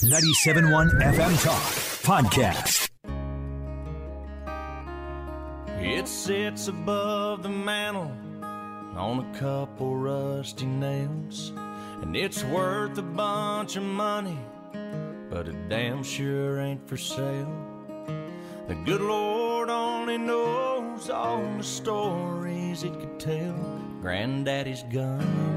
97.1 FM Talk Podcast. It sits above the mantle on a couple rusty nails, and it's worth a bunch of money, but it damn sure ain't for sale. The good Lord only knows all the stories it could tell. Granddaddy's gone.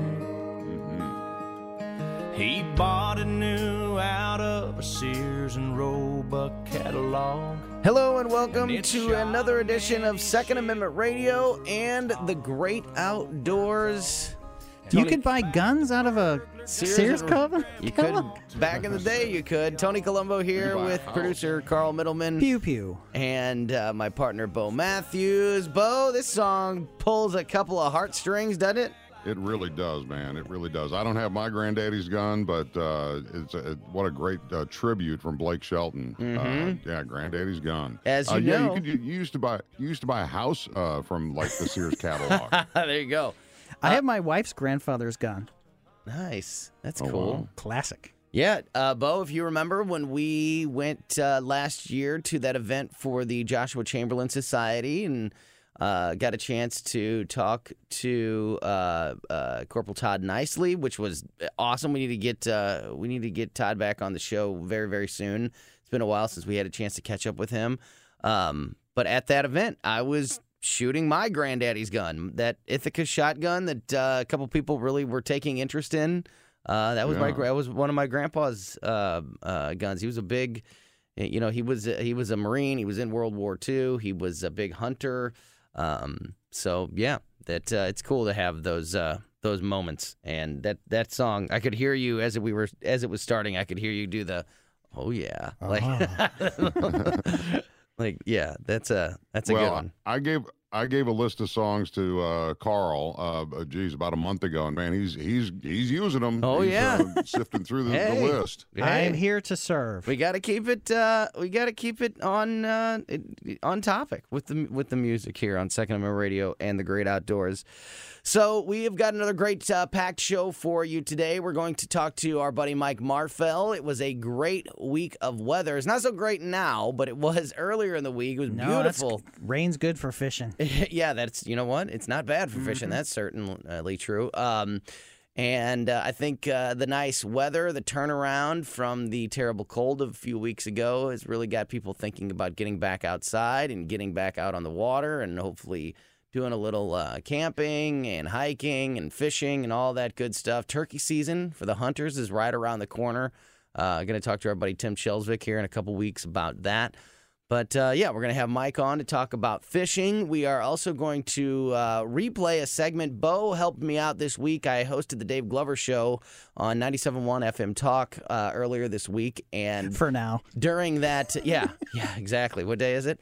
He bought a new out of a Sears and Roebuck catalog. Hello and welcome to another edition of Second Amendment Radio and the Great Outdoors. You could buy guns out of a Sears cover? You could. Back in the day, you could. Tony Colombo here with producer Carl Middleman. Pew pew. And my partner, Bo Matthews. Bo, this song pulls a couple of heartstrings, doesn't it? It really does, man. It really does. I don't have my granddaddy's gun, but what a great tribute from Blake Shelton. Mm-hmm. Yeah, granddaddy's gun. As you know, you used to buy a house from like the Sears catalog. There you go. I have my wife's grandfather's gun. Nice. That's cool. Wow. Classic. Yeah, Bo, if you remember when we went last year to that event for the Joshua Chamberlain Society and. Got a chance to talk to Corporal Todd Nicely, which was awesome. We need to get we need to get Todd back on the show very, very soon. It's been a while since we had a chance to catch up with him. But at that event, I was shooting my granddaddy's gun, that Ithaca shotgun that a couple people really were taking interest in. That was one of my grandpa's guns. He was a big, you know, he was a Marine. He was in World War II. He was a big hunter. So yeah, that it's cool to have those moments, and that song. I could hear you as it was starting. I could hear you do the, oh yeah, like yeah. That's a good one. I gave a list of songs to Carl, about a month ago, and man, he's using them. Oh sifting through the list. Hey. I am here to serve. We got to keep it. We got to keep it on topic with the music here on Second Amendment Radio and the Great Outdoors. So we have got another great packed show for you today. We're going to talk to our buddy Mike Marfell. It was a great week of weather. It's not so great now, but it was earlier in the week. It was beautiful. Rain's good for fishing. Yeah, that's, you know what? It's not bad for fishing. That's certainly true. And I think the nice weather, the turnaround from the terrible cold of a few weeks ago has really got people thinking about getting back outside and getting back out on the water and hopefully doing a little camping and hiking and fishing and all that good stuff. Turkey season for the hunters is right around the corner. I'm going to talk to our buddy Tim Chelswick here in a couple weeks about that. But, we're going to have Mike on to talk about fishing. We are also going to replay a segment. Bo helped me out this week. I hosted the Dave Glover Show on 97.1 FM Talk earlier this week. And for now. During that, yeah, exactly. What day is it?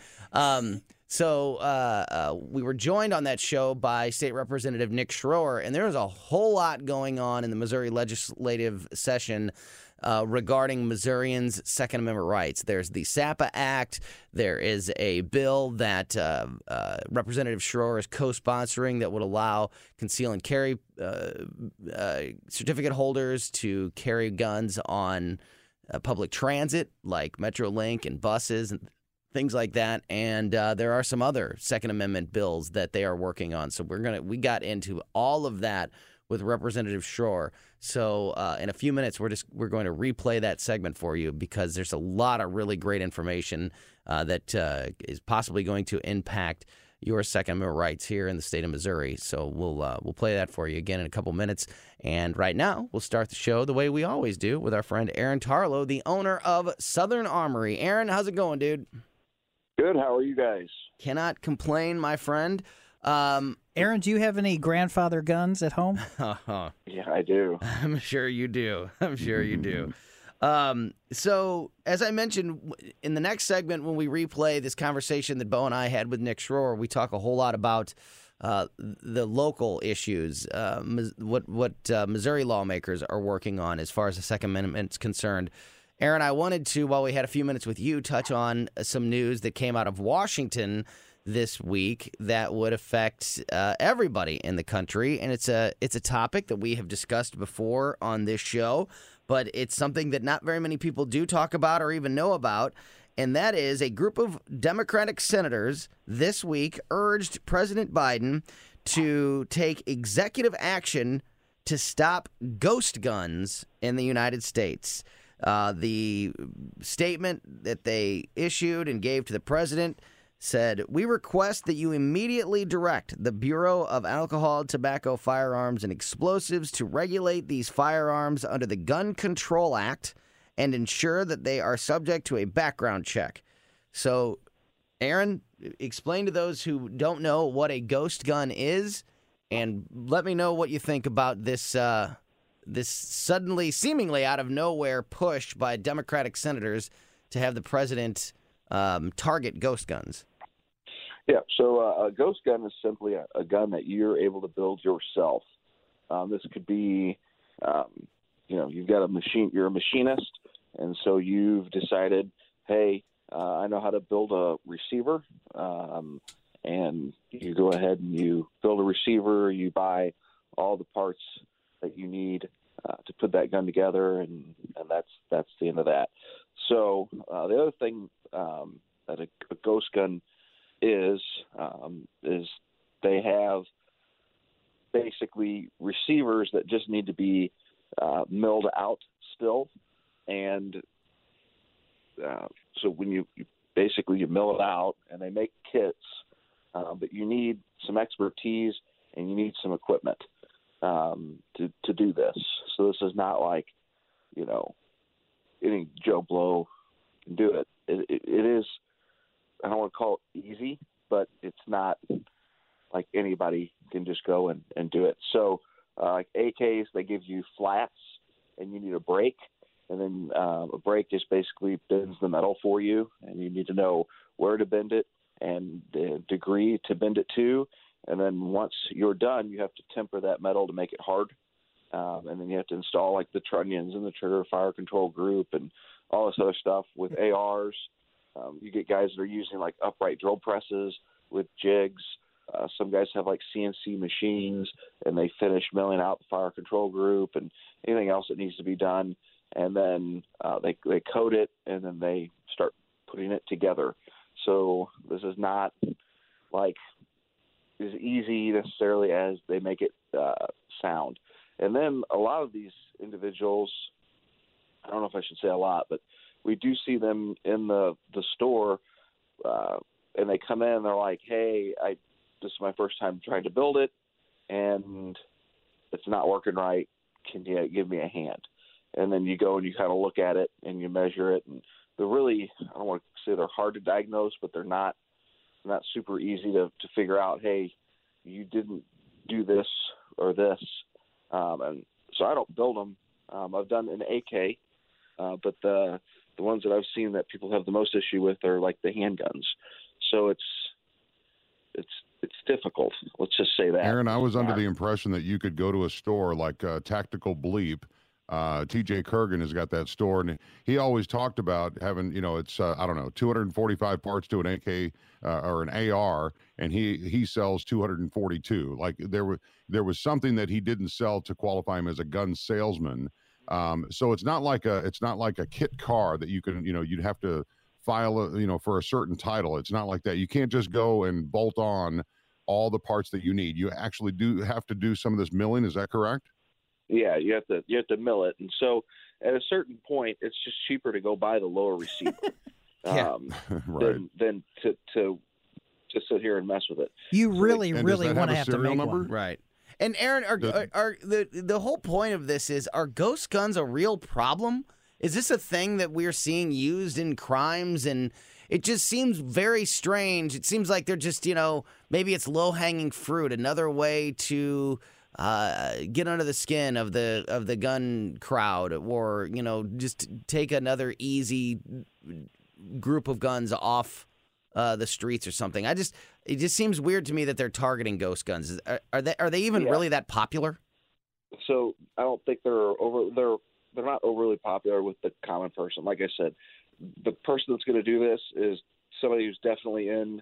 So we were joined on that show by State Representative Nick Schroer, and there was a whole lot going on in the Missouri legislative session regarding Missourians' Second Amendment rights. There's the SAPA Act. There is a bill that Representative Schroer is co-sponsoring that would allow conceal and carry certificate holders to carry guns on public transit like Metrolink and buses and things like that. And there are some other Second Amendment bills that they are working on. So we got into all of that with Representative Schroer. So in a few minutes, we're going to replay that segment for you because there's a lot of really great information that is possibly going to impact your Second Amendment rights here in the state of Missouri. So we'll play that for you again in a couple minutes. And right now, we'll start the show the way we always do with our friend Aaron Tarlow, the owner of Southern Armory. Aaron, how's it going, dude? Good. How are you guys? Cannot complain, my friend. Aaron, do you have any grandfather guns at home? Yeah, I do. I'm sure you do. So, as I mentioned, in the next segment, when we replay this conversation that Bo and I had with Nick Schroer, we talk a whole lot about the local issues, what Missouri lawmakers are working on as far as the Second Amendment is concerned. Aaron, I wanted to, while we had a few minutes with you, touch on some news that came out of Washington this week that would affect everybody in the country. And it's a topic that we have discussed before on this show, but it's something that not very many people do talk about or even know about. And that is a group of Democratic senators this week urged President Biden to take executive action to stop ghost guns in the United States. The statement that they issued and gave to the president said, "We request that you immediately direct the Bureau of Alcohol, Tobacco, Firearms, and Explosives to regulate these firearms under the Gun Control Act and ensure that they are subject to a background check." So, Aaron, explain to those who don't know what a ghost gun is, and let me know what you think about this this suddenly, seemingly out of nowhere push by Democratic senators to have the president target ghost guns. Yeah, so a ghost gun is simply a gun that you're able to build yourself. This could be, you've got a machine, you're a machinist, and so you've decided, hey, I know how to build a receiver, and you go ahead and you build a receiver, you buy all the parts that you need to put that gun together, and that's the end of that. So the other thing that a ghost gun is they have basically receivers that just need to be milled out still, and so when you mill it out, and they make kits, but you need some expertise and you need some equipment to do this. So this is not like, any Joe Blow can do it. It is, I don't want to call it easy, but it's not like anybody can just go and do it. So like AKs, they give you flats and you need a brake, and then a brake just basically bends the metal for you, and you need to know where to bend it and the degree to bend it to. And then once you're done, you have to temper that metal to make it hard. And then you have to install like the trunnions and the trigger fire control group and all this other stuff with ARs. You get guys that are using like upright drill presses with jigs. Some guys have like CNC machines, and they finish milling out the fire control group and anything else that needs to be done. And then they coat it, and then they start putting it together. So this is not like as easy necessarily as they make it sound. And then a lot of these individuals, I don't know if I should say a lot, but we do see them in the store, and they come in and they're like, hey, this is my first time trying to build it, and it's not working right. Can you give me a hand? And then you go and you kind of look at it and you measure it. And they're really, I don't want to say they're hard to diagnose, but they're not super easy to figure out, hey, you didn't do this or this. And so I don't build them. I've done an AK, but the ones that I've seen that people have the most issue with are like the handguns. So it's difficult. Let's just say that. Aaron, I was under the impression that you could go to a store like Tactical Bleep. TJ Kurgan has got that store, and he always talked about having, it's, 245 parts to an AK or an AR, and he sells 242. Like there was something that he didn't sell to qualify him as a gun salesman. So it's not like a kit car that you can, you'd have to file, for a certain title. It's not like that. You can't just go and bolt on all the parts that you need. You actually do have to do some of this milling. Is that correct? Yeah, you have to mill it, and so at a certain point, it's just cheaper to go buy the lower receiver right. than to sit here and mess with it. You really want to have to make one, right? And Aaron, are the whole point of this is: are ghost guns a real problem? Is this a thing that we're seeing used in crimes? And it just seems very strange. It seems like they're just maybe it's low hanging fruit, another way to get under the skin of the gun crowd, or, you know, just take another easy group of guns off the streets or something. It just seems weird to me that they're targeting ghost guns. Are they even really that popular? So I don't think they're not overly popular with the common person. Like I said, the person that's going to do this is somebody who's definitely in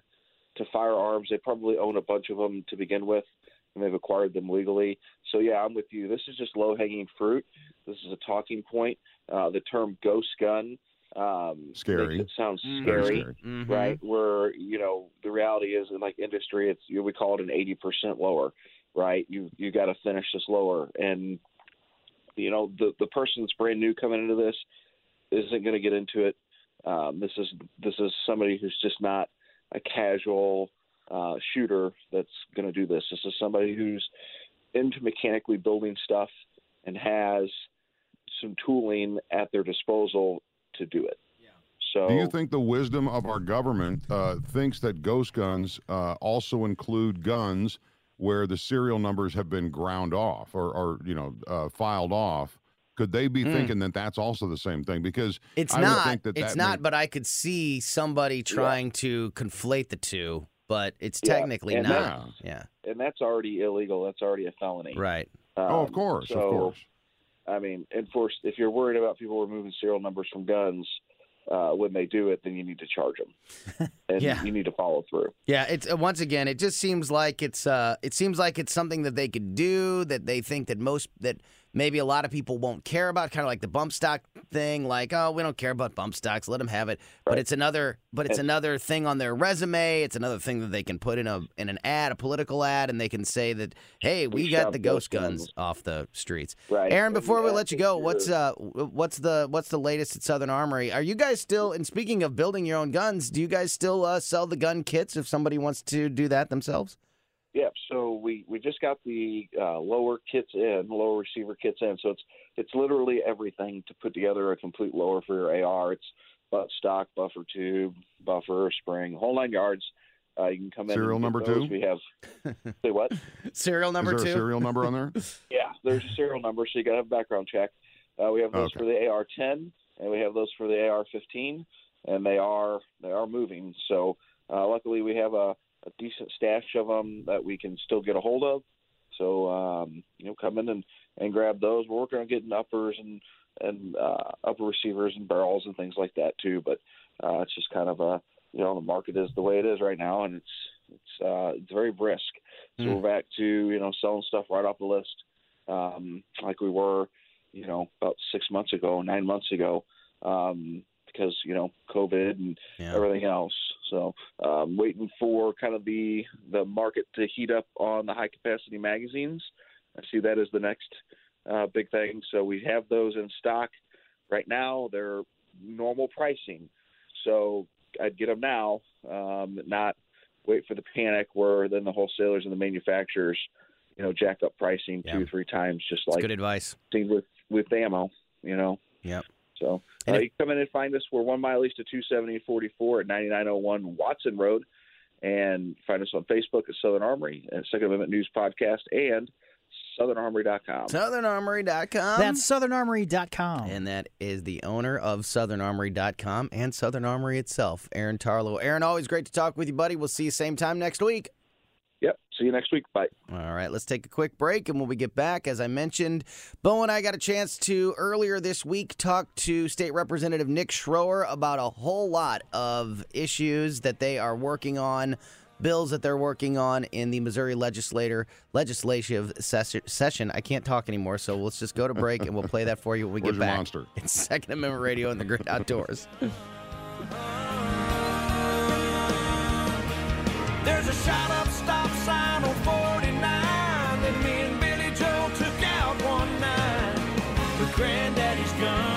to firearms. They probably own a bunch of them to begin with, and they've acquired them legally. So, yeah, I'm with you. This is just low-hanging fruit. This is a talking point. The term ghost gun scary. It sounds scary, mm-hmm. right? Where, you know, the reality is in, like, industry, it's, we call it an 80% lower, right? You got to finish this lower. And, you know, the person that's brand new coming into this isn't going to get into it. This is somebody who's just not a casual shooter that's going to do this. This is somebody who's into mechanically building stuff and has some tooling at their disposal to do it. Yeah. So, do you think the wisdom of our government thinks that ghost guns also include guns where the serial numbers have been ground off or you know, filed off? Could they be thinking that that's also the same thing? Because it's not. Think that it's not. But I could see somebody trying to conflate the two. But it's technically not. Yeah, and that's already illegal. That's already a felony. Right. Of course. I mean, enforced. If you're worried about people removing serial numbers from guns when they do it, then you need to charge them, and you need to follow through. Yeah. It's once again, it just seems like it's something that they could do, that they think that maybe a lot of people won't care about, kind of like the bump stock thing, like, oh, we don't care about bump stocks, let them have it. Right. But it's another thing on their resume. It's another thing that they can put in an ad, a political ad, and they can say that, hey, we got the ghost guns off the streets. Right. Aaron, before we let you go, what's the latest at Southern Armory? Are you guys still, and speaking of building your own guns, do you guys still sell the gun kits if somebody wants to do that themselves? Yeah, so we just got the lower receiver kits in. So it's literally everything to put together a complete lower for your AR. It's butt stock, buffer tube, buffer, spring, whole 9 yards. You can come in. Serial number two? We have – say what? Serial number two? Is there a serial number on there? Yeah, there's a serial number, so you got to have a background check. We have those for the AR-10, and we have those for the AR-15, and they are moving. So luckily we have a decent stash of them that we can still get a hold of. So, come in and grab those. We're working on getting uppers and upper receivers and barrels and things like that too. But it's just kind of the market is the way it is right now. And it's very brisk. So we're back to, selling stuff right off the list. Like we were, about 6 months ago, 9 months ago, because, COVID and everything else. So waiting for kind of the market to heat up on the high-capacity magazines. I see that as the next big thing. So we have those in stock right now. They're normal pricing. So I'd get them now, not wait for the panic where then the wholesalers and the manufacturers, jack up pricing 2-3 times, just like good advice with ammo, Yep. So you can come in and find us. We're 1 mile east of 270-44 at 9901 Watson Road. And find us on Facebook at Southern Armory and Second Amendment News Podcast and SouthernArmory.com. SouthernArmory.com. That's SouthernArmory.com. And that is the owner of SouthernArmory.com and Southern Armory itself, Aaron Tarlow. Aaron, always great to talk with you, buddy. We'll see you same time next week. Yep. See you next week. Bye. All right. Let's take a quick break. And when we get back, as I mentioned, Bo and I got a chance to earlier this week talk to State Representative Nick Schroer about a whole lot of issues that they are working on, bills that they're working on in the Missouri legislative session. I can't talk anymore, so let's just go to break and we'll play that for you when we get back. Monster? It's Second Amendment Radio and the Great Outdoors. There's a shot up stop sign on 49 that me and Billy Joe took out one night with Granddaddy's gun.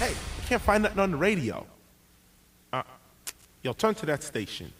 Hey, I can't find nothing on the radio. Yo, turn to that station.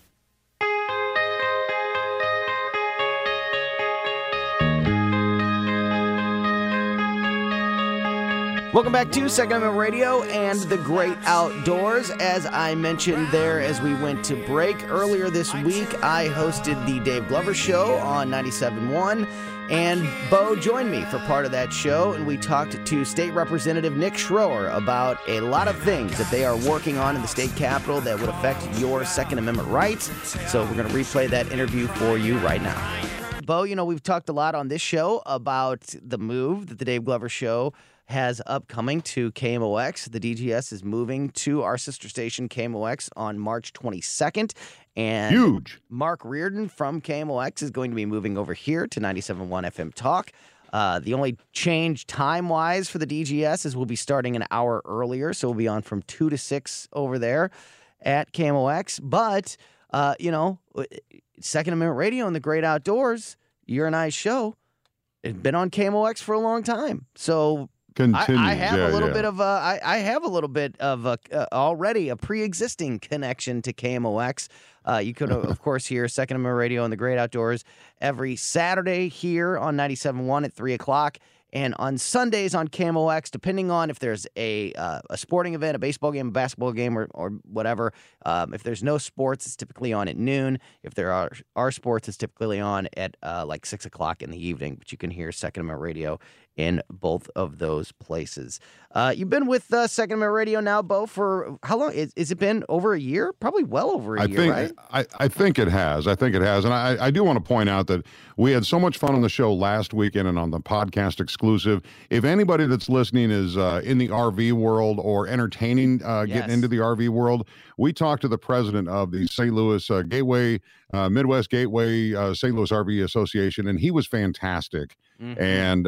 Welcome back to Second Amendment Radio and the Great Outdoors. As I mentioned there as we went to break, earlier this week I hosted the Dave Glover Show on 97.1, and Bo joined me for part of that show, and we talked to State Representative Nick Schroer about a lot of things that they are working on in the state capitol that would affect your Second Amendment rights. So we're going to replay that interview for you right now. Bo, you know, we've talked a lot on this show about the move that the Dave Glover Show has upcoming to KMOX. The DGS is moving to our sister station KMOX on March 22nd. And huge. Mark Reardon from KMOX is going to be moving over here to 97.1 FM Talk. The only change time-wise for the DGS is we'll be starting an hour earlier, so we'll be on from 2 to 6 over there at KMOX. But, you know, Second Amendment Radio and the Great Outdoors, your and I's show, it's been on KMOX for a long time. So... I have a little bit of a pre-existing connection to KMOX. You could, of course, hear Second Amendment Radio and the Great Outdoors every Saturday here on 97.1 at 3 o'clock. And on Sundays on KMOX, depending on if there's a sporting event, a baseball game, a basketball game, or whatever. If there's no sports, it's typically on at noon. If there are sports, it's typically on at like 6 o'clock in the evening. But you can hear Second Amendment Radio in both of those places. You've been with Second Amendment Radio now, Bo, for how long? Is it been over a year? Probably well over a year, right? I think it has. And I do want to point out that we had so much fun on the show last weekend and on the podcast exclusive. If anybody that's listening is in the RV world or entertaining getting into the RV world, we talked to the president of the St. Louis Midwest Gateway St. Louis RV Association, and he was fantastic. Mm-hmm. And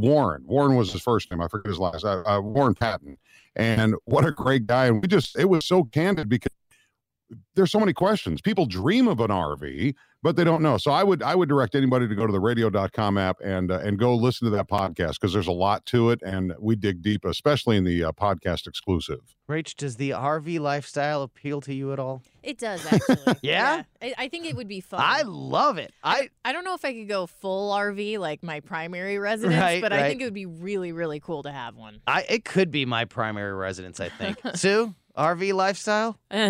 Warren was his first name. I forget his last. Warren Patton. And what a great guy. And it was so candid because there's so many questions. People dream of an RV, but they don't know. So I would direct anybody to go to the radio.com app and go listen to that podcast because there's a lot to it. And we dig deep, especially in the podcast exclusive. Rach, does the RV lifestyle appeal to you at all? It does, actually. Yeah? I think it would be fun. I love it. I don't know if I could go full RV, like my primary residence, but I think it would be really, really cool to have one. It could be my primary residence, I think. Sue, RV lifestyle? Nah,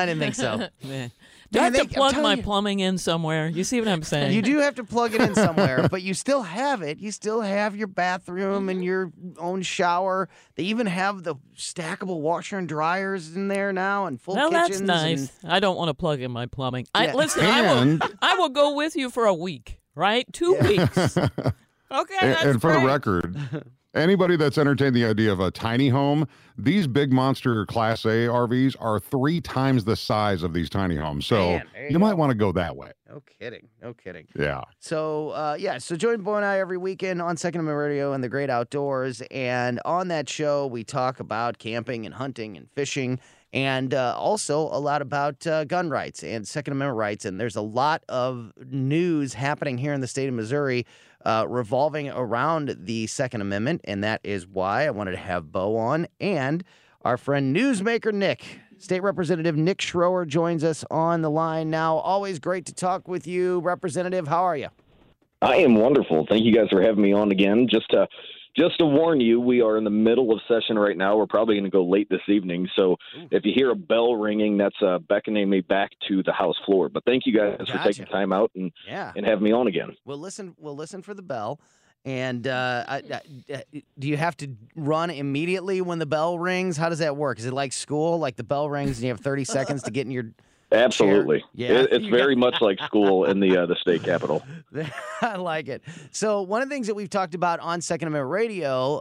I didn't think so. Do I have to plug my plumbing in somewhere? You see what I'm saying? You do have to plug it in somewhere, but you still have it. You still have your bathroom and your own shower. They even have the stackable washer and dryers in there now and full kitchens. Now that's nice. I don't want to plug in my plumbing. Yeah. Listen, I will go with you for a week, right? 2 weeks. Okay, that's And for great. The record... Anybody that's entertained the idea of a tiny home, these big monster Class A RVs are 3 times the size of these tiny homes. So you might want to go that way. No kidding. Yeah. So, so join Bo and I every weekend on Second Amendment Radio and the Great Outdoors. And on that show, we talk about camping and hunting and fishing and also a lot about gun rights and Second Amendment rights. And there's a lot of news happening here in the state of Missouri revolving around the Second Amendment, and that is why I wanted to have Bo on. And our friend newsmaker Nick, State Representative Nick Schroer, joins us on the line now. Always great to talk with you, Representative. How are you? I am wonderful. Thank you guys for having me on again. Just to warn you, we are in the middle of session right now. We're probably going to go late this evening. So if you hear a bell ringing, that's beckoning me back to the House floor. But thank you guys for taking time out and having me on again. We'll listen for the bell. And do you have to run immediately when the bell rings? How does that work? Is it like school? Like the bell rings and you have 30 seconds to get in your Absolutely. Yeah, it's very much like school in the state capitol. I like it. So one of the things that we've talked about on Second Amendment Radio,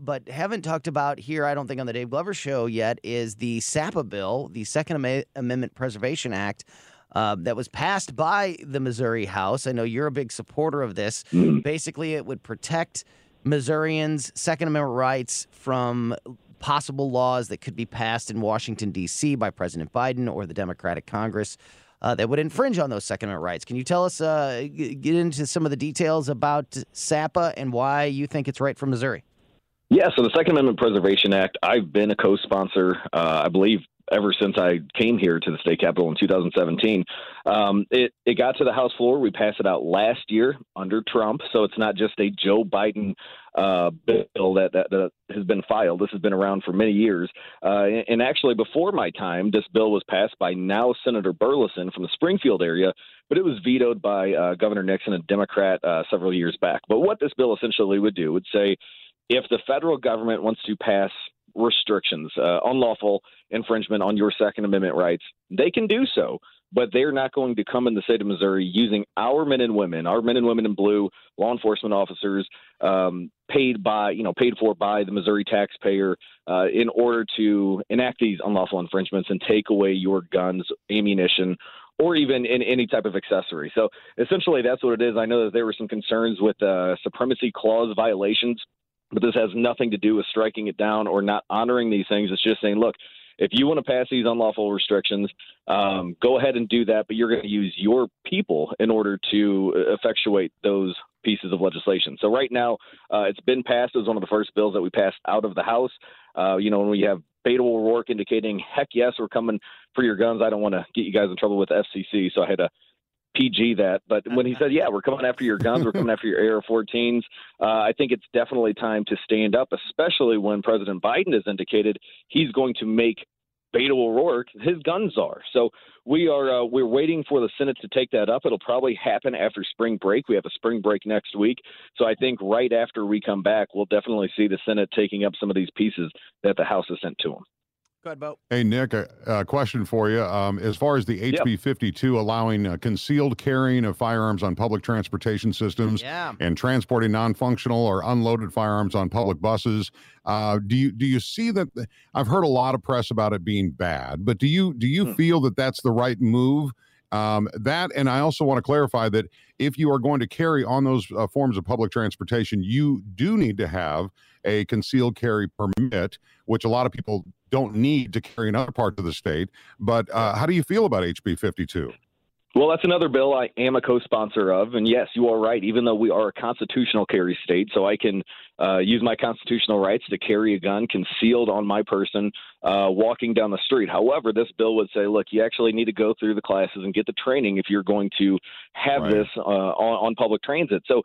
but haven't talked about here, I don't think on the Dave Glover Show yet, is the SAPA bill, the Second Amendment Preservation Act, that was passed by the Missouri House. I know you're a big supporter of this. Mm-hmm. Basically, it would protect Missourians' Second Amendment rights from possible laws that could be passed in Washington, D.C. by President Biden or the Democratic Congress that would infringe on those Second Amendment rights. Can you tell us, get into some of the details about SAPA and why you think it's right for Missouri? Yeah, so the Second Amendment Preservation Act, I've been a co-sponsor, I believe, ever since I came here to the state capitol in 2017. It got to the House floor. We passed it out last year under Trump. So it's not just a Joe Biden bill that has been filed. This has been around for many years. And actually, before my time, this bill was passed by now Senator Burleson from the Springfield area, but it was vetoed by Governor Nixon, a Democrat, several years back. But what this bill essentially would do would say, if the federal government wants to pass restrictions, unlawful infringement on your Second Amendment rights, they can do so, but they're not going to come in the state of Missouri using our men and women in blue, law enforcement officers, paid for by the Missouri taxpayer, in order to enact these unlawful infringements and take away your guns, ammunition, or even in any type of accessory. So essentially that's what it is. I know that there were some concerns with supremacy clause violations, but this has nothing to do with striking it down or not honoring these things. It's just saying, look, if you want to pass these unlawful restrictions, go ahead and do that, but you're going to use your people in order to effectuate those pieces of legislation. So right now, it's been passed. It was one of the first bills that we passed out of the House. When we have Beto O'Rourke indicating, heck yes, we're coming for your guns. I don't want to get you guys in trouble with the FCC, so I had to PG that. But when he said, yeah, we're coming after your guns, we're coming after your AR-14s, I think it's definitely time to stand up, especially when President Biden has indicated he's going to make Beto O'Rourke his gun czar. So we're waiting for the Senate to take that up. It'll probably happen after spring break. We have a spring break next week. So I think right after we come back, we'll definitely see the Senate taking up some of these pieces that the House has sent to them. Go ahead, Bo. Hey, Nick, a question for you. As far as the HB 52 allowing concealed carrying of firearms on public transportation systems and transporting non-functional or unloaded firearms on public buses, do you see that? I've heard a lot of press about it being bad, but do you feel that that's the right move? And I also want to clarify that if you are going to carry on those forms of public transportation, you do need to have a concealed carry permit, which a lot of people don't need to carry in other parts of the state. But how do you feel about HB 52? Well, that's another bill I am a co-sponsor of. And yes, you are right, even though we are a constitutional carry state, so I can use my constitutional rights to carry a gun concealed on my person walking down the street. However, this bill would say, look, you actually need to go through the classes and get the training if you're going to have this on public transit. So,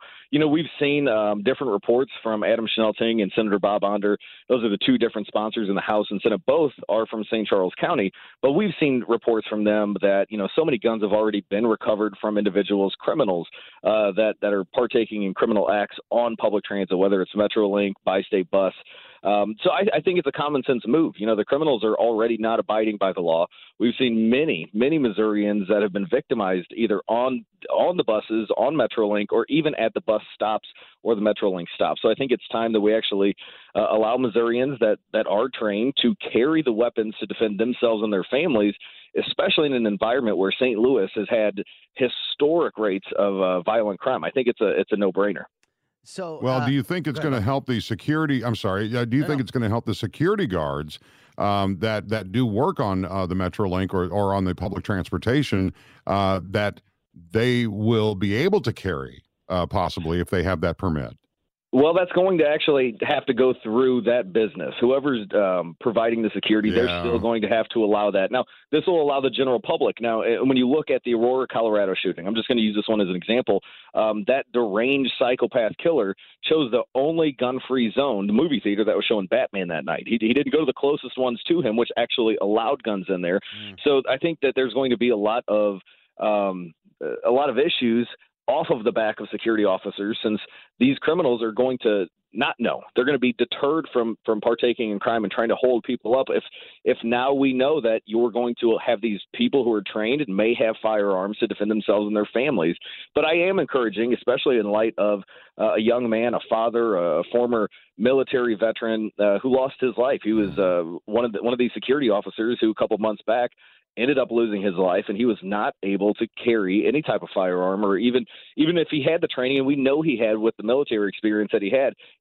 we've seen different reports from Adam Schnelting and Senator Bob Onder. Those are the two different sponsors in the House and Senate. Both are from St. Charles County, but we've seen reports from them that, so many guns have already been recovered from individuals, criminals that are partaking in criminal acts on public transit, whether it's Metrolink, bi-state bus. So I think it's a common sense move. The criminals are already not abiding by the law. We've seen many, many Missourians that have been victimized either on the buses, on Metrolink, or even at the bus stops or the Metrolink stops. So I think it's time that we actually allow Missourians that are trained to carry the weapons to defend themselves and their families, especially in an environment where St. Louis has had historic rates of violent crime. I think it's a no-brainer. So, do you think it's going to help the security? I'm sorry. Do you think it's going to help the security guards that do work on the Metrolink or on the public transportation that they will be able to carry possibly if they have that permit? Well, that's going to actually have to go through that business. Whoever's providing the security, they're still going to have to allow that. Now, this will allow the general public. Now, when you look at the Aurora, Colorado shooting, I'm just going to use this one as an example. That deranged psychopath killer chose the only gun-free zone, the movie theater that was showing Batman that night. He didn't go to the closest ones to him, which actually allowed guns in there. Mm. So I think that there's going to be a lot of issues off of the back of security officers, since these criminals are going to not know. They're going to be deterred from partaking in crime and trying to hold people up. If now we know that you're going to have these people who are trained and may have firearms to defend themselves and their families. But I am encouraging, especially in light of a young man, a father, a former military veteran who lost his life. He was one of these security officers who a couple months back ended up losing his life, and he was not able to carry any type of firearm, or even if he had the training, and we know he had with the military experience that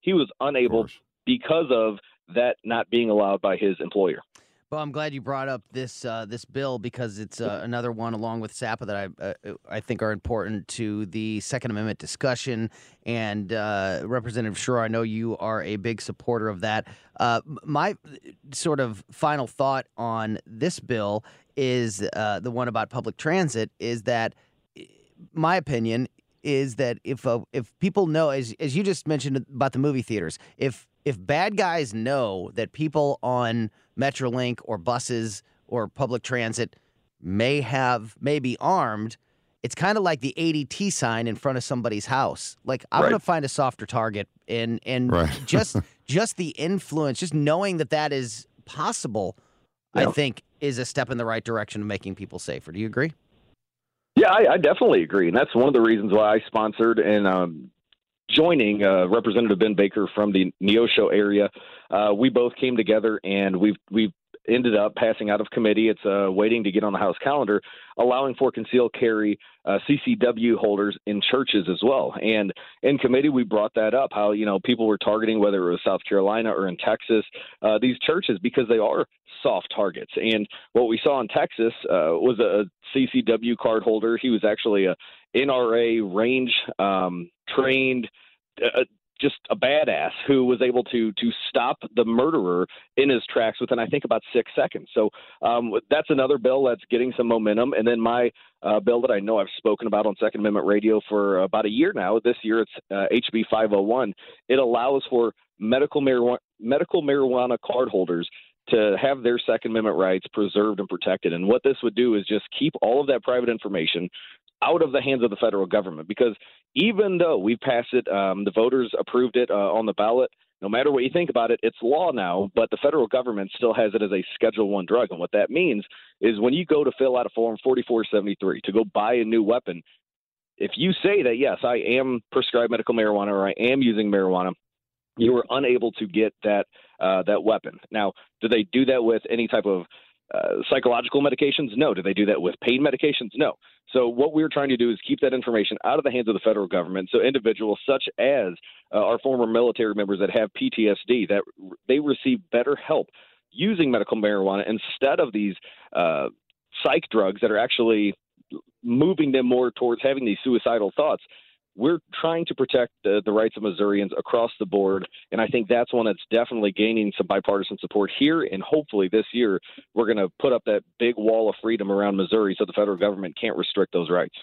he was unable because of that not being allowed by his employer. Well, I'm glad you brought up this this bill, because it's another one along with SAPA that I think are important to the Second Amendment discussion. And Representative Schroer, I know you are a big supporter of that. My sort of final thought on this bill is the one about public transit. Is that my opinion is that if people know, as you just mentioned about the movie theaters, if bad guys know that people on Metrolink or buses or public transit may be armed, it's kind of like the ADT sign in front of somebody's house. Like, I'm going to find a softer target, and just the influence, just knowing that is possible, I think is a step in the right direction of making people safer. Do you agree? Yeah, I definitely agree. And that's one of the reasons why I sponsored and, joining Representative Ben Baker from the Neosho area. We both came together, and we've ended up passing out of committee. It's waiting to get on the House calendar, allowing for concealed carry CCW holders in churches as well. And in committee, we brought that up, how, you know, people were targeting, whether it was South Carolina or in Texas, these churches, because they are soft targets. And what we saw in Texas was a CCW card holder. He was actually a NRA range trained, just a badass who was able to stop the murderer in his tracks within, I think, about 6 seconds. So that's another bill that's getting some momentum. And then my bill that I know I've spoken about on Second Amendment Radio for about a year now, this year it's HB 501. It allows for medical marijuana card holders to have their Second Amendment rights preserved and protected. And what this would do is just keep all of that private information out of the hands of the federal government, because even though we passed it, the voters approved it on the ballot, no matter what you think about it, it's law now, but the federal government still has it as a Schedule I drug. And what that means is when you go to fill out a form 4473 to go buy a new weapon, if you say that, yes, I am prescribed medical marijuana or I am using marijuana, you are unable to get that weapon. Now, do they do that with any type of psychological medications? No. Do they do that with pain medications? No. So what we're trying to do is keep that information out of the hands of the federal government, so individuals such as our former military members that have PTSD, that they receive better help using medical marijuana instead of these psych drugs that are actually moving them more towards having these suicidal thoughts. We're trying to protect the rights of Missourians across the board, and I think that's one that's definitely gaining some bipartisan support here, and hopefully this year we're going to put up that big wall of freedom around Missouri so the federal government can't restrict those rights.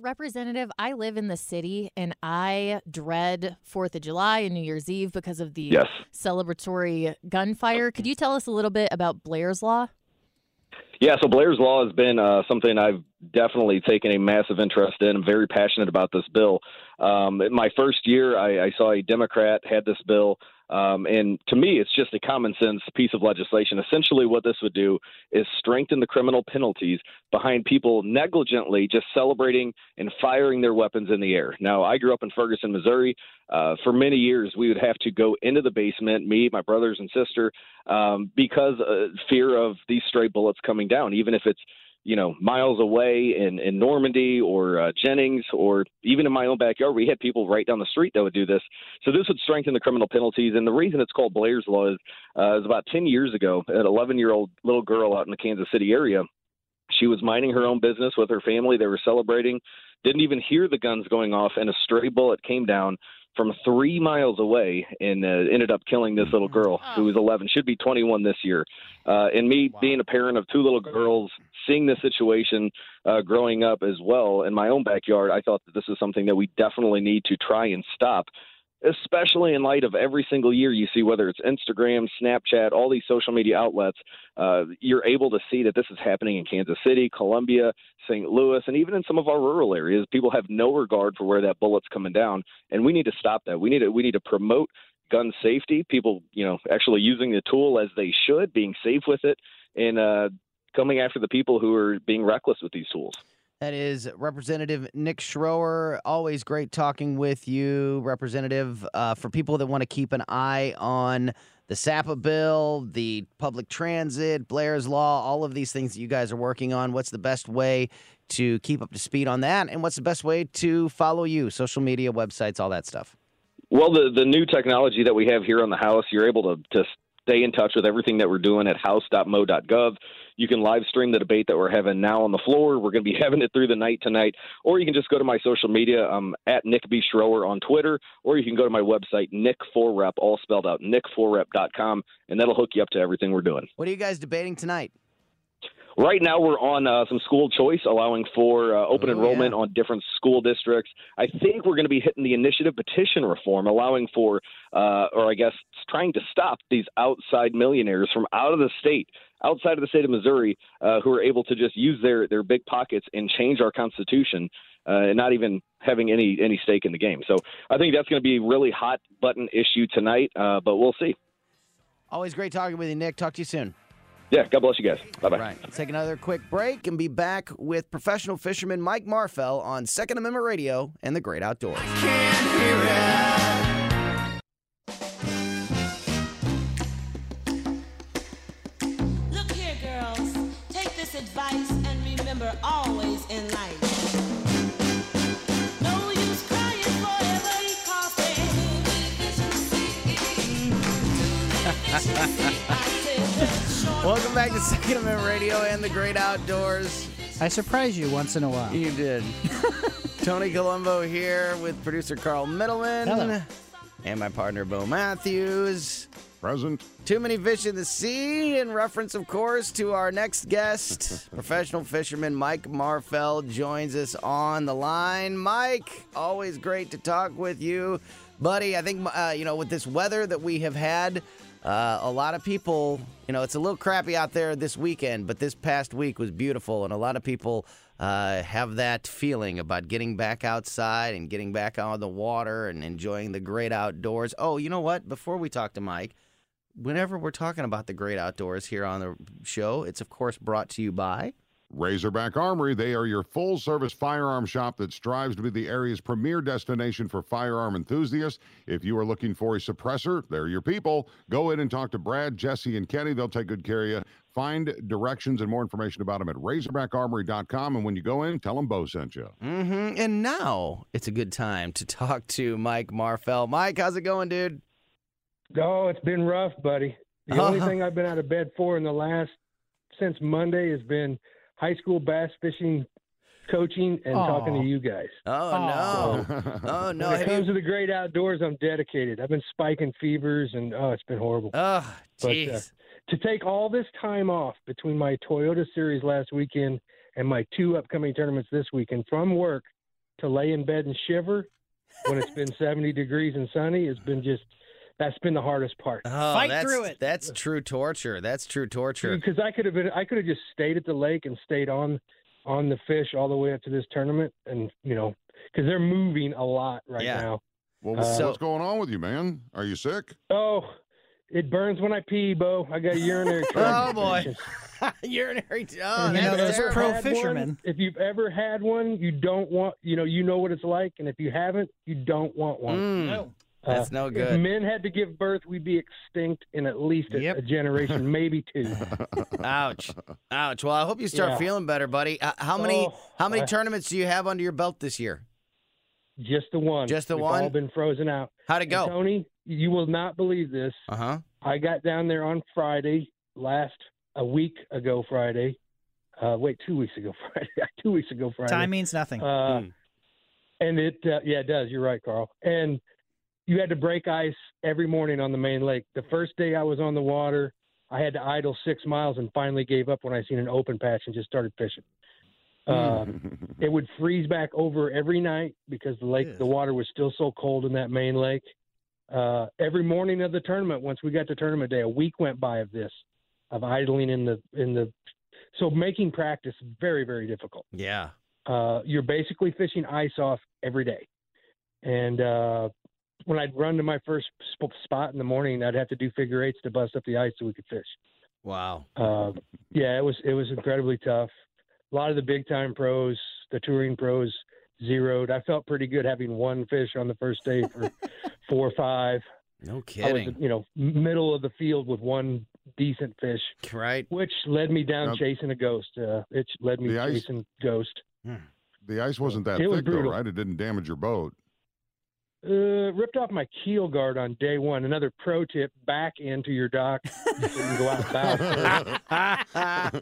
Representative, I live in the city, and I dread 4th of July and New Year's Eve because of the celebratory gunfire. Could you tell us a little bit about Blair's Law? Yeah, so Blair's Law has been something I've definitely taken a massive interest in. I'm very passionate about this bill. In my first year, I saw a Democrat had this bill, and to me, it's just a common sense piece of legislation. Essentially, what this would do is strengthen the criminal penalties behind people negligently just celebrating and firing their weapons in the air. Now, I grew up in Ferguson, Missouri. For many years, we would have to go into the basement, me, my brothers and sister, because fear of these stray bullets coming down, even if it's, you know, miles away in Normandy or Jennings, or even in my own backyard. We had people right down the street that would do this. So this would strengthen the criminal penalties. And the reason it's called Blair's Law is about 10 years ago, an 11-year-old little girl out in the Kansas City area, she was minding her own business with her family. They were celebrating, didn't even hear the guns going off, and a stray bullet came down from 3 miles away and ended up killing this little girl who was 11, should be 21 this year. And me being a parent of two little girls, seeing this situation growing up as well in my own backyard, I thought that this is something that we definitely need to try and stop. especially in light of every single year you see, whether it's Instagram, Snapchat, all these social media outlets, you're able to see that this is happening in Kansas City, Columbia, St. Louis, and even in some of our rural areas. People have no regard for where that bullet's coming down, and we need to stop that. We need to promote gun safety, people, actually using the tool as they should, being safe with it, and coming after the people who are being reckless with these tools. That is Representative Nick Schroer. Always great talking with you, Representative. For people that want to keep an eye on the SAPA bill, the public transit, Blair's Law, all of these things that you guys are working on, what's the best way to keep up to speed on that? And what's the best way to follow you? Social media, websites, all that stuff. Well, the new technology that we have here on the House, you're able to stay in touch with everything that we're doing at house.mo.gov. You can live stream the debate that we're having now on the floor. We're going to be having it through the night tonight. Or you can just go to my social media, at Nick B. Schroer on Twitter, or you can go to my website, Nick4Rep, all spelled out, Nick4Rep.com, and that'll hook you up to everything we're doing. What are you guys debating tonight? Right now we're on some school choice, allowing for open enrollment on different school districts. I think we're going to be hitting the initiative petition reform, allowing for, trying to stop these outside millionaires from outside of the state of Missouri, who are able to just use their big pockets and change our Constitution, and not even having any stake in the game. So I think that's going to be a really hot button issue tonight, but we'll see. Always great talking with you, Nick. Talk to you soon. Yeah, God bless you guys. Bye-bye. All right, let's take another quick break and be back with professional fisherman Mike Marfell on Second Amendment Radio and the Great Outdoors. I can't hear it. Look here, girls. Take this advice and remember always in life. Welcome back to Second Amendment Radio and the Great Outdoors. I surprise you once in a while. You did. Tony Colombo here with producer Carl Middleman. Hello. And my partner Bo Matthews. Present. Too many fish in the sea, in reference, of course, to our next guest. Professional fisherman Mike Marfell joins us on the line. Mike, always great to talk with you. Buddy, I think, with this weather that we have had, a lot of people, it's a little crappy out there this weekend, but this past week was beautiful, and a lot of people have that feeling about getting back outside and getting back on the water and enjoying the great outdoors. Oh, you know what? Before we talk to Mike, whenever we're talking about the great outdoors here on the show, it's, of course, brought to you by Razorback Armory. They are your full-service firearm shop that strives to be the area's premier destination for firearm enthusiasts. If you are looking for a suppressor, they're your people. Go in and talk to Brad, Jesse, and Kenny. They'll take good care of you. Find directions and more information about them at RazorbackArmory.com. And when you go in, tell them Bo sent you. Mm-hmm. And now it's a good time to talk to Mike Marfell. Mike, how's it going, dude? Oh, it's been rough, buddy. The only thing I've been out of bed for since Monday has been high school bass fishing coaching and talking to you guys. Oh, no. Oh, no. When it comes to the great outdoors, I'm dedicated. I've been spiking fevers, and, it's been horrible. Oh, jeez. To take all this time off between my Toyota series last weekend and my two upcoming tournaments this weekend from work to lay in bed and shiver when it's been 70 degrees and sunny has been just – that's been the hardest part. Oh, fight through it. That's true torture. That's true torture. Because I could have just stayed at the lake and stayed on the fish all the way up to this tournament, and because they're moving a lot right now. Well, what's going on with you, man? Are you sick? Oh, it burns when I pee, Bo. I got a urinary tract. Urinary. Oh, those are pro fishermen. If you've ever had one, you don't want. You know what it's like, and if you haven't, you don't want one. Mm. No. That's no good. If men had to give birth, we'd be extinct in at least a generation, maybe two. Ouch. Ouch. Well, I hope you start feeling better, buddy. How many tournaments do you have under your belt this year? Just the one. Just the one? We've all been frozen out. How'd it go? And Tony, you will not believe this. Uh-huh. I got down there on Friday, 2 weeks ago Friday. Time means nothing. And it, it does. You're right, Carl. And you had to break ice every morning on the main lake. The first day I was on the water, I had to idle 6 miles and finally gave up when I seen an open patch and just started fishing. It would freeze back over every night because the water was still so cold in that main lake. every morning of the tournament. Once we got to tournament day, a week went by of this, of idling in the, so making practice very, very difficult. Yeah. You're basically fishing ice off every day. And when I'd run to my first spot in the morning, I'd have to do figure eights to bust up the ice so we could fish. Wow. Yeah, it was incredibly tough. A lot of the big time pros, the touring pros, zeroed. I felt pretty good having one fish on the first day for 4 or 5. No kidding. I was, middle of the field with one decent fish. Right. Which led me down chasing a ghost. It led me chasing ghost. The ice wasn't that thick though, right? It didn't damage your boat. Ripped off my keel guard on day one. Another pro tip: back into your dock so you can go out bow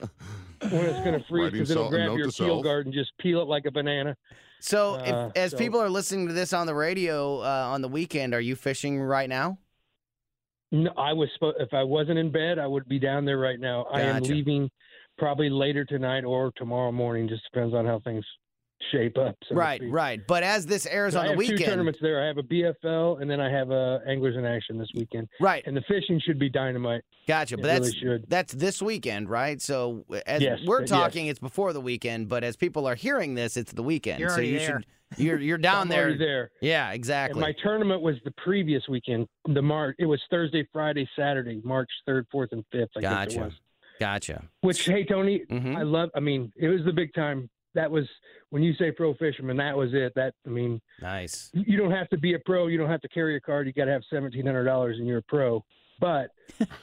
when it's going to freeze, because it'll grab your keel guard and just peel it like a banana. So, if people are listening to this on the radio on the weekend, are you fishing right now? No, I was. If I wasn't in bed, I would be down there right now. Gotcha. I am leaving probably later tonight or tomorrow morning. Just depends on how things shape up. So right. But as this airs on the weekend, I have two tournaments there. I have a BFL and then I have a Anglers in Action this weekend. Right, and the fishing should be dynamite. Gotcha, but that's this weekend, right? So as we're talking, it's before the weekend. But as people are hearing this, it's the weekend. You're already there. You're down there. There. Yeah, exactly. And my tournament was the previous weekend. It was Thursday, Friday, Saturday, March 3rd, 4th, and 5th. I think it was. Gotcha. Which, hey Tony, I love. I mean, it was the big time. That was when you say pro fisherman. That was it. Nice. You don't have to be a pro. You don't have to carry a card. You got to have $1,700 and you're a pro. But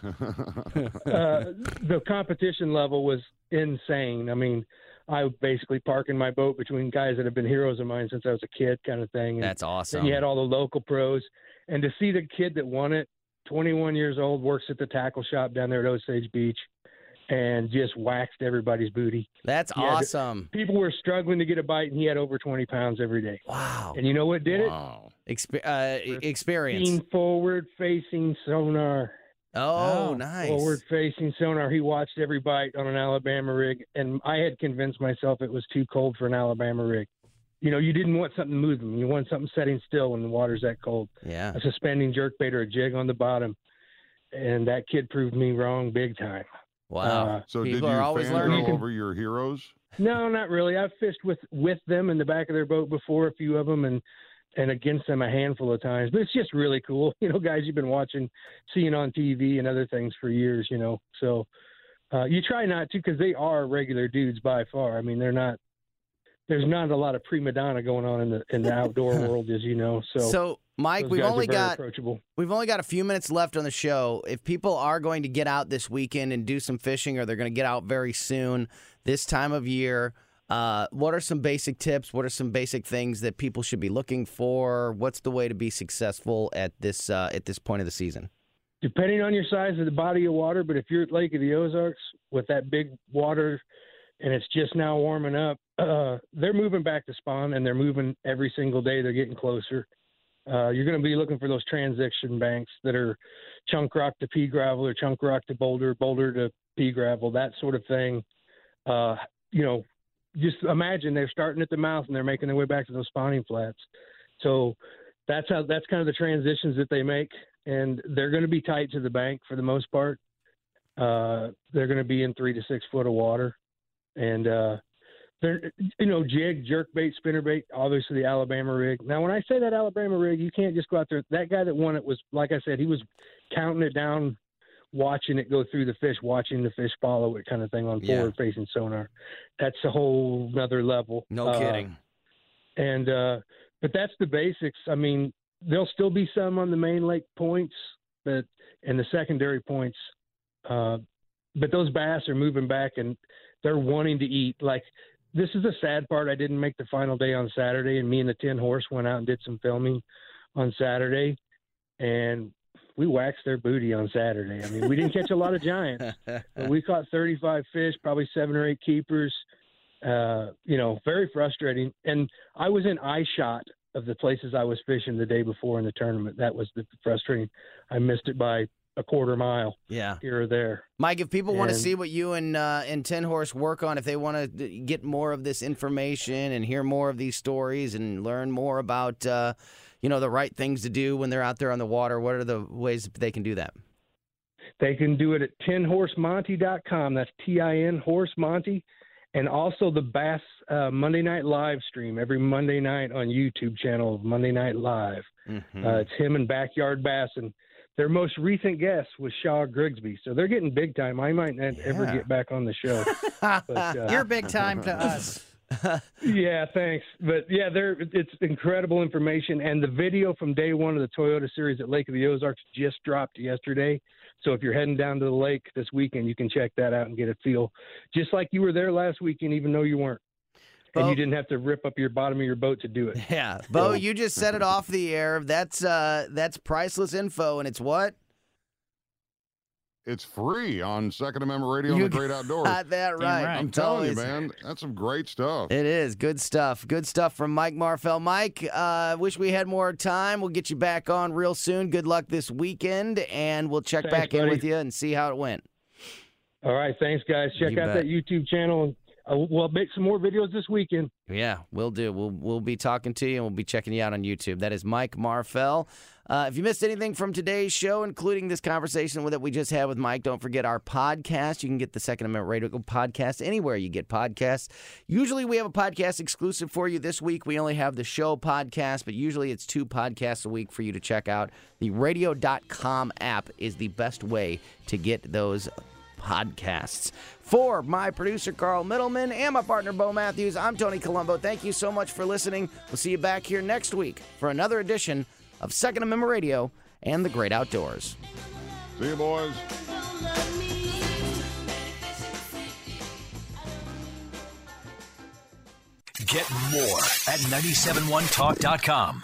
the competition level was insane. I mean, I was basically parking my boat between guys that have been heroes of mine since I was a kid, kind of thing. And that's awesome. And you had all the local pros, and to see the kid that won it, 21 years old, works at the tackle shop down there at Osage Beach, and just waxed everybody's booty. That's awesome. People were struggling to get a bite, and he had over 20 pounds every day. Wow. And you know what did it? Experience. Forward-facing sonar. Oh, nice. Forward-facing sonar. He watched every bite on an Alabama rig, and I had convinced myself it was too cold for an Alabama rig. You didn't want something moving. You want something setting still when the water's that cold. Yeah. A suspending jerkbait or a jig on the bottom, and that kid proved me wrong big time. Wow. So did you fangirl over your heroes? No, not really. I've fished with them in the back of their boat before, a few of them, and against them a handful of times. But it's just really cool. Guys you've been seeing on TV and other things for years, So you try not to, because they are regular dudes by far. I mean, they're not. There's not a lot of prima donna going on in the outdoor world, as you know. So Mike, we've only got a few minutes left on the show. If people are going to get out this weekend and do some fishing, or they're going to get out very soon this time of year, what are some basic tips? What are some basic things that people should be looking for? What's the way to be successful at this point of the season? Depending on your size of the body of water, but if you're at Lake of the Ozarks with that big water, and it's just now warming up, they're moving back to spawn, and they're moving every single day. They're getting closer. You're going to be looking for those transition banks that are chunk rock to pea gravel, or chunk rock to boulder, boulder to pea gravel, that sort of thing. Just imagine they're starting at the mouth and they're making their way back to those spawning flats. So that's kind of the transitions that they make, and they're going to be tight to the bank for the most part. They're going to be in 3 to 6 foot of water. And, jig, jerkbait, spinnerbait, obviously the Alabama rig. Now, when I say that Alabama rig, you can't just go out there. That guy that won it was, like I said, he was counting it down, watching it go through the fish, watching the fish follow it, kind of thing on forward-facing sonar. That's a whole nother level. No kidding. And but that's the basics. I mean, there'll still be some on the main lake points, and the secondary points. But those bass are moving back, and they're wanting to eat. Like, this is the sad part. I didn't make the final day on Saturday, and me and the 10 horse went out and did some filming on Saturday, and we waxed their booty on Saturday. I mean, we didn't catch a lot of giants, but we caught 35 fish, probably 7 or 8 keepers. Very frustrating. And I was in eye shot of the places I was fishing the day before in the tournament. That was the frustrating. I missed it by a quarter mile here or there. Mike, if people want to see what you and 10 Horse work on, if they want to get more of this information and hear more of these stories and learn more about you know, the right things to do when they're out there on the water? What are the ways they can do that? They can do it at tinhorsemonty.com. That's TIN Horse Monty. And also the Bass Monday Night Live stream every Monday night on YouTube channel, Monday Night Live. Mm-hmm. It's him and Backyard Bass. And their most recent guest was Shaw Grigsby. So they're getting big time. I might not ever get back on the show. But, you're big time to us. Yeah, thanks. But, yeah, it's incredible information. And the video from day one of the Toyota series at Lake of the Ozarks just dropped yesterday. So if you're heading down to the lake this weekend, you can check that out and get a feel. Just like you were there last weekend, even though you weren't. Bo, and you didn't have to rip up your bottom of your boat to do it. Yeah. Bo, you just said it off the air. That's priceless info, and it's what? It's free on Second Amendment Radio on the Great Outdoors. Got that right. I'm telling you, man, that's some great stuff. It is. Good stuff. Good stuff from Mike Marfell. Mike, wish we had more time. We'll get you back on real soon. Good luck this weekend, and we'll check back in with you and see how it went. All right. Thanks, guys. Check out that YouTube channel. We'll make some more videos this weekend. Yeah, we'll do. We'll be talking to you, and we'll be checking you out on YouTube. That is Mike Marfell. If you missed anything from today's show, including this conversation that we just had with Mike, don't forget our podcast. You can get the Second Amendment Radio podcast anywhere you get podcasts. Usually we have a podcast exclusive for you. This week we only have the show podcast, but usually it's two podcasts a week for you to check out. The radio.com app is the best way to get those podcasts. For my producer, Carl Middleman, and my partner, Bo Matthews, I'm Tony Colombo. Thank you so much for listening. We'll see you back here next week for another edition of Second Amendment Radio and the Great Outdoors. See you, boys. Get more at 971talk.com.